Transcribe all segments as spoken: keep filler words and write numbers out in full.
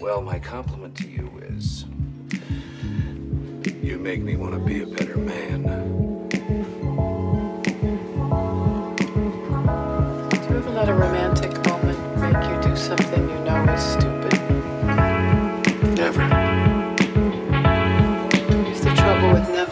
Well, my compliment to you is you make me want to be a better man. Do you ever let a romantic moment make you do something you know is stupid? Never. Here's the trouble with never.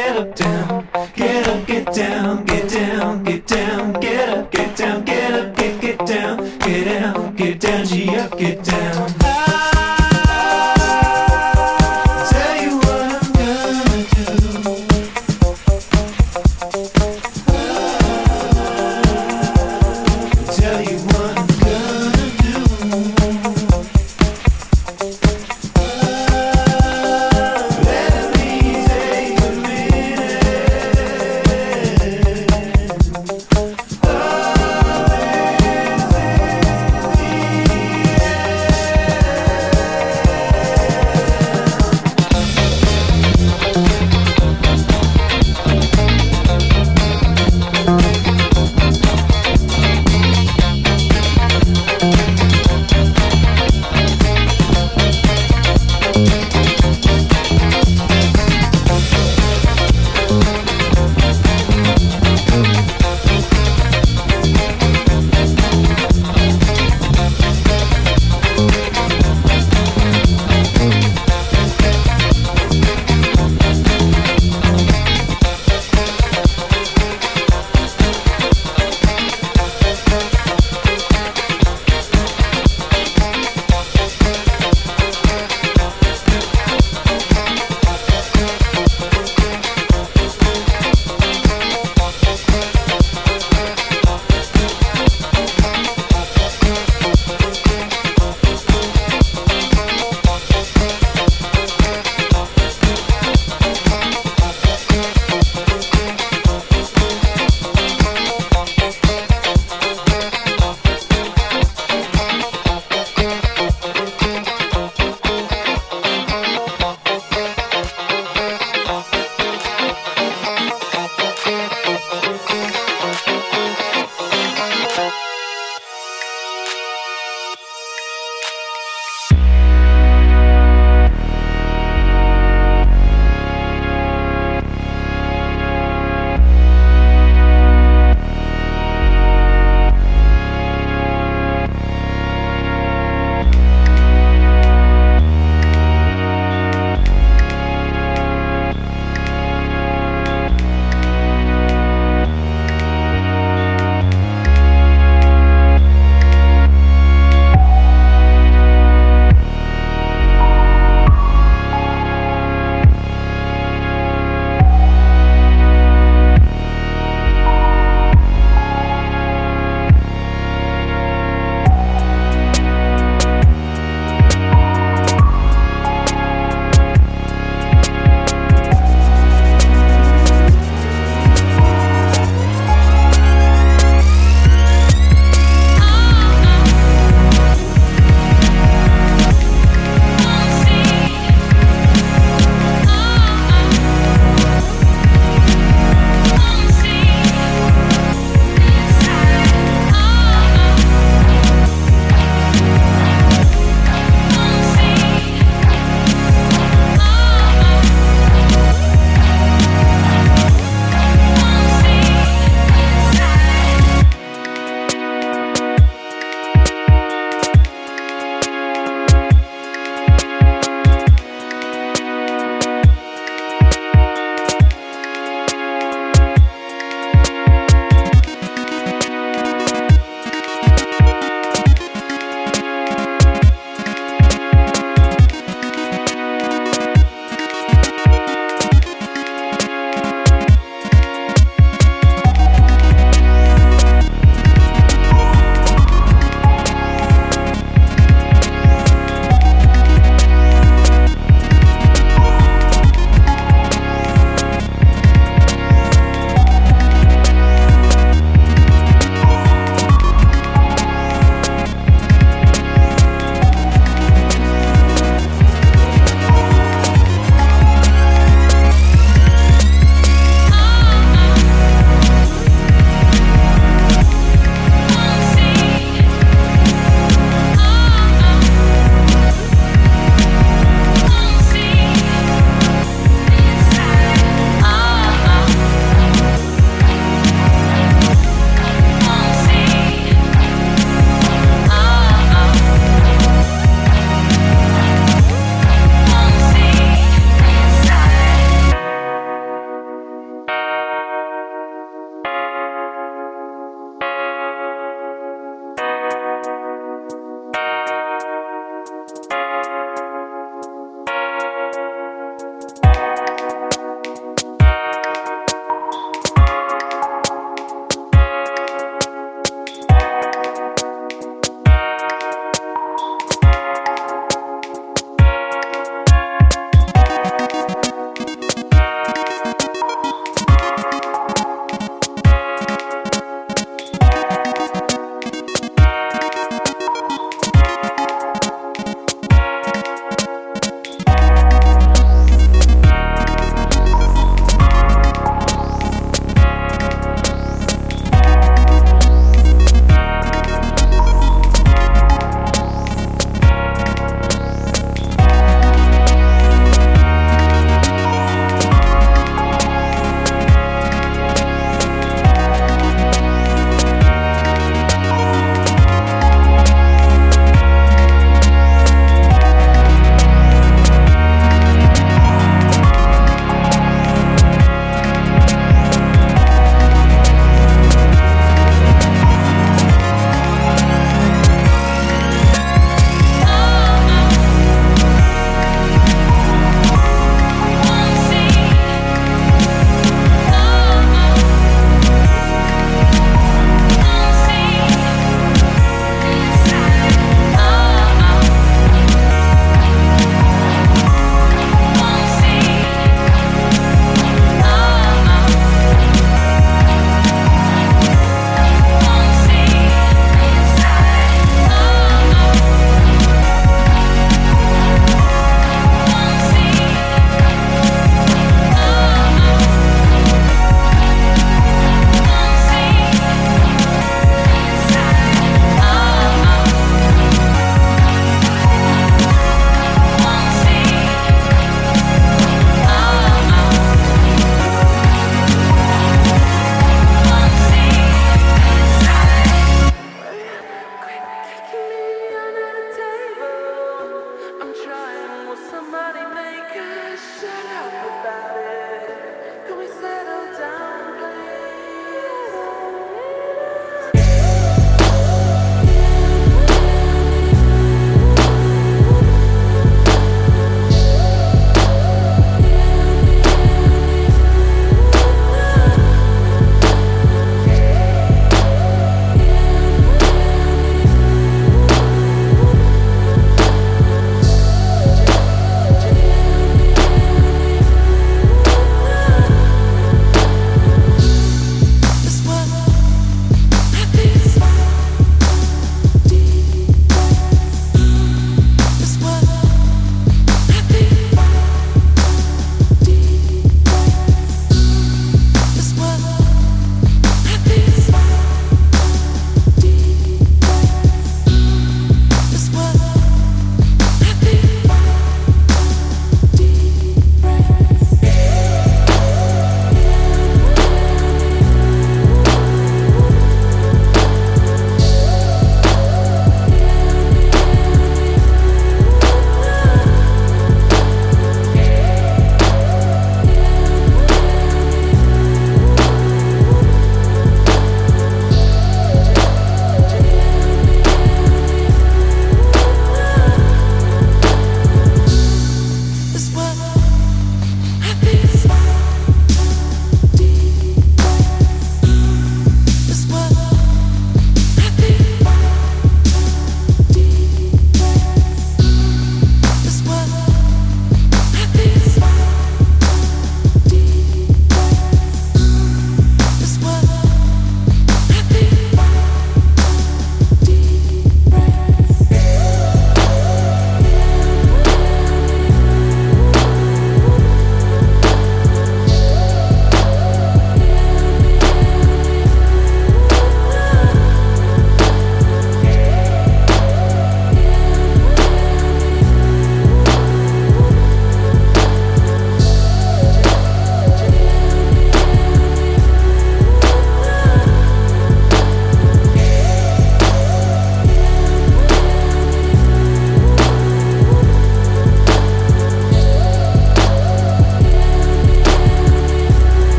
get up, down, get up, get down, get down, get down, get up, get down, get up, get get down, get down, get down, G up, get down.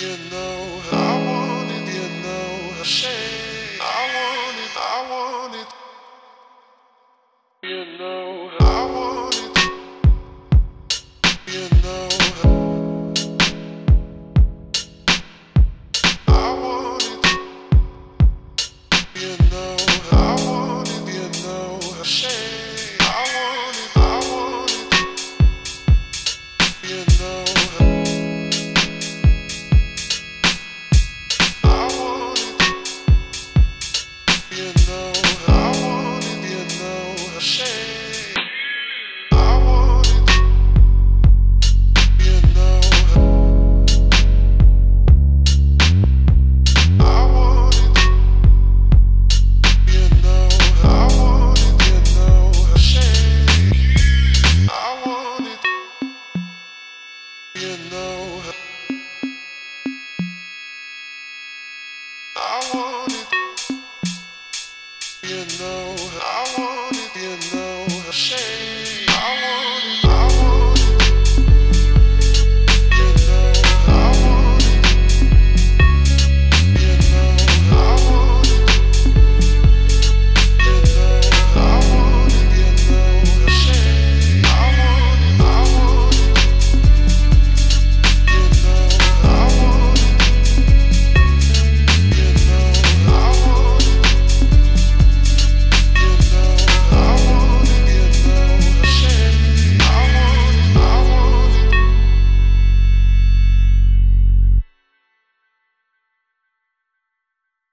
you know I want it, you know I want it, I want it, you know I want it, you know I want it, you know I want it, you know I want it, I want it, you know you know.